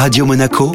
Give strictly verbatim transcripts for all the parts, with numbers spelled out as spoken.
Radio Monaco,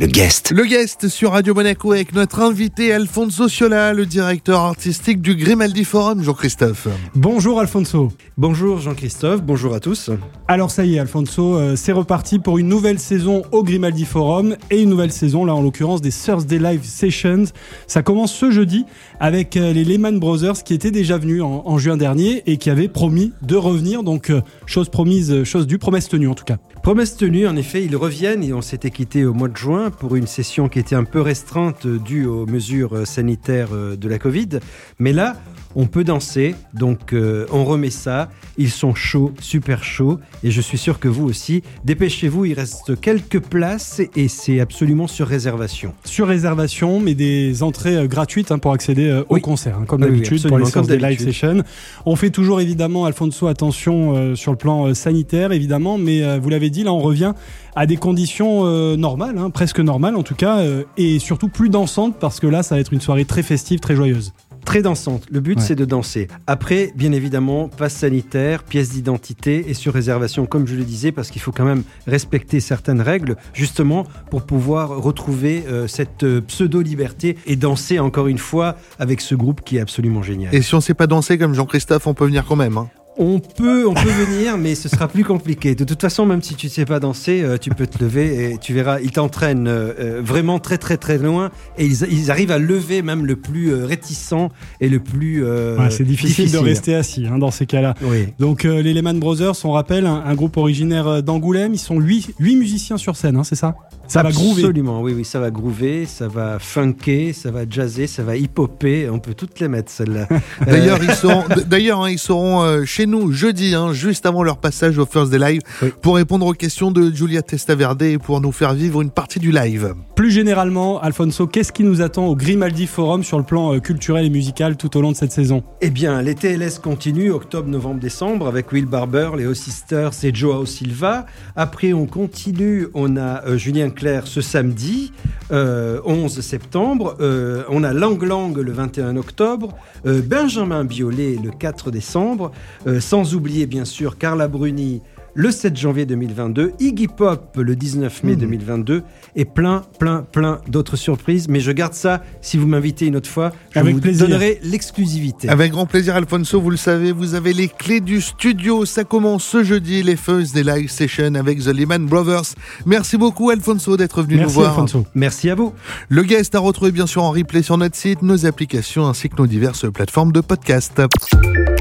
le guest. Le guest sur Radio Monaco avec notre invité Alfonso Ciola, le directeur artistique du Grimaldi Forum. Jean-Christophe. Bonjour Alfonso. Bonjour Jean-Christophe, bonjour à tous. Alors ça y est Alfonso, euh, c'est reparti pour une nouvelle saison au Grimaldi Forum et une nouvelle saison là en l'occurrence des First Day Live Sessions. Ça commence ce jeudi avec euh, les Lehman Brothers qui étaient déjà venus en, en juin dernier et qui avaient promis de revenir. Donc euh, chose promise, chose due, promesse tenue en tout cas. Promesse tenue en effet, ils reviennent et on s'était quitté au mois de juin pour une session qui était un peu restreinte due aux mesures sanitaires de la Covid. Mais là, on peut danser, donc euh, on remet ça. Ils sont chauds, super chauds, et je suis sûr que vous aussi. Dépêchez-vous, il reste quelques places et c'est absolument sur réservation. Sur réservation, mais des entrées gratuites hein, pour accéder euh, oui. au concert, hein, comme oui, d'habitude, oui, pour les séances des live sessions. On fait toujours évidemment, Alfonso, attention euh, sur le plan euh, sanitaire, évidemment, mais euh, vous l'avez dit, là on revient à des conditions euh, normales, hein, presque normales en tout cas, euh, et surtout plus dansantes parce que là ça va être une soirée très festive, très joyeuse. Très dansante. Le but, ouais. c'est de danser. Après, bien évidemment, passe sanitaire, pièce d'identité et sur réservation, comme je le disais, parce qu'il faut quand même respecter certaines règles, justement, pour pouvoir retrouver euh, cette euh, pseudo-liberté et danser, encore une fois, avec ce groupe qui est absolument génial. Et si on ne sait pas danser comme Jean-Christophe, on peut venir quand même, hein. On peut, on peut venir, mais ce sera plus compliqué. De toute façon, même si tu ne sais pas danser, euh, tu peux te lever et tu verras, ils t'entraînent euh, vraiment très très très loin et ils, ils arrivent à lever même le plus euh, réticent et le plus euh, ouais, c'est difficile, difficile de rester assis hein, dans ces cas-là. Oui. Donc euh, les Lehman Brothers, on rappelle, un, un groupe originaire d'Angoulême, ils sont huit musiciens sur scène, hein, c'est ça ? Ça va groover. Absolument, oui, oui, ça va groover, ça va funker, ça va jazzer, ça va hip-hopper. On peut toutes les mettre, celles-là. D'ailleurs, ils seront, d'ailleurs, hein, ils seront euh, chez nous jeudi, hein, juste avant leur passage au First Day Live, oui. pour répondre aux questions de Julia Testaverde et pour nous faire vivre une partie du live. Plus généralement, Alfonso, qu'est-ce qui nous attend au Grimaldi Forum sur le plan euh, culturel et musical tout au long de cette saison ? Eh bien, les T L S continuent octobre, novembre, décembre avec Will Barber, les Ho Sisters et Joao Silva. Après, on continue, on a euh, Julien Claire ce samedi euh, onze septembre, euh, on a Lang Lang le vingt et un octobre, euh, Benjamin Biolay le quatre décembre, euh, sans oublier bien sûr Carla Bruni le sept janvier deux mille vingt-deux, Iggy Pop le dix-neuf mai mmh. deux mille vingt-deux et plein plein plein d'autres surprises, mais je garde ça, si vous m'invitez une autre fois je avec vous plaisir. Donnerai l'exclusivité. Avec grand plaisir Alfonso, vous le savez, vous avez les clés du studio, ça commence ce jeudi les First Day Live Sessions avec The Lehman Brothers. Merci beaucoup Alfonso d'être venu Merci nous voir. Alfonso. Merci à vous. Le guest à retrouver bien sûr en replay sur notre site, nos applications ainsi que nos diverses plateformes de podcast.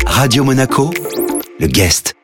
Radio Monaco, le guest.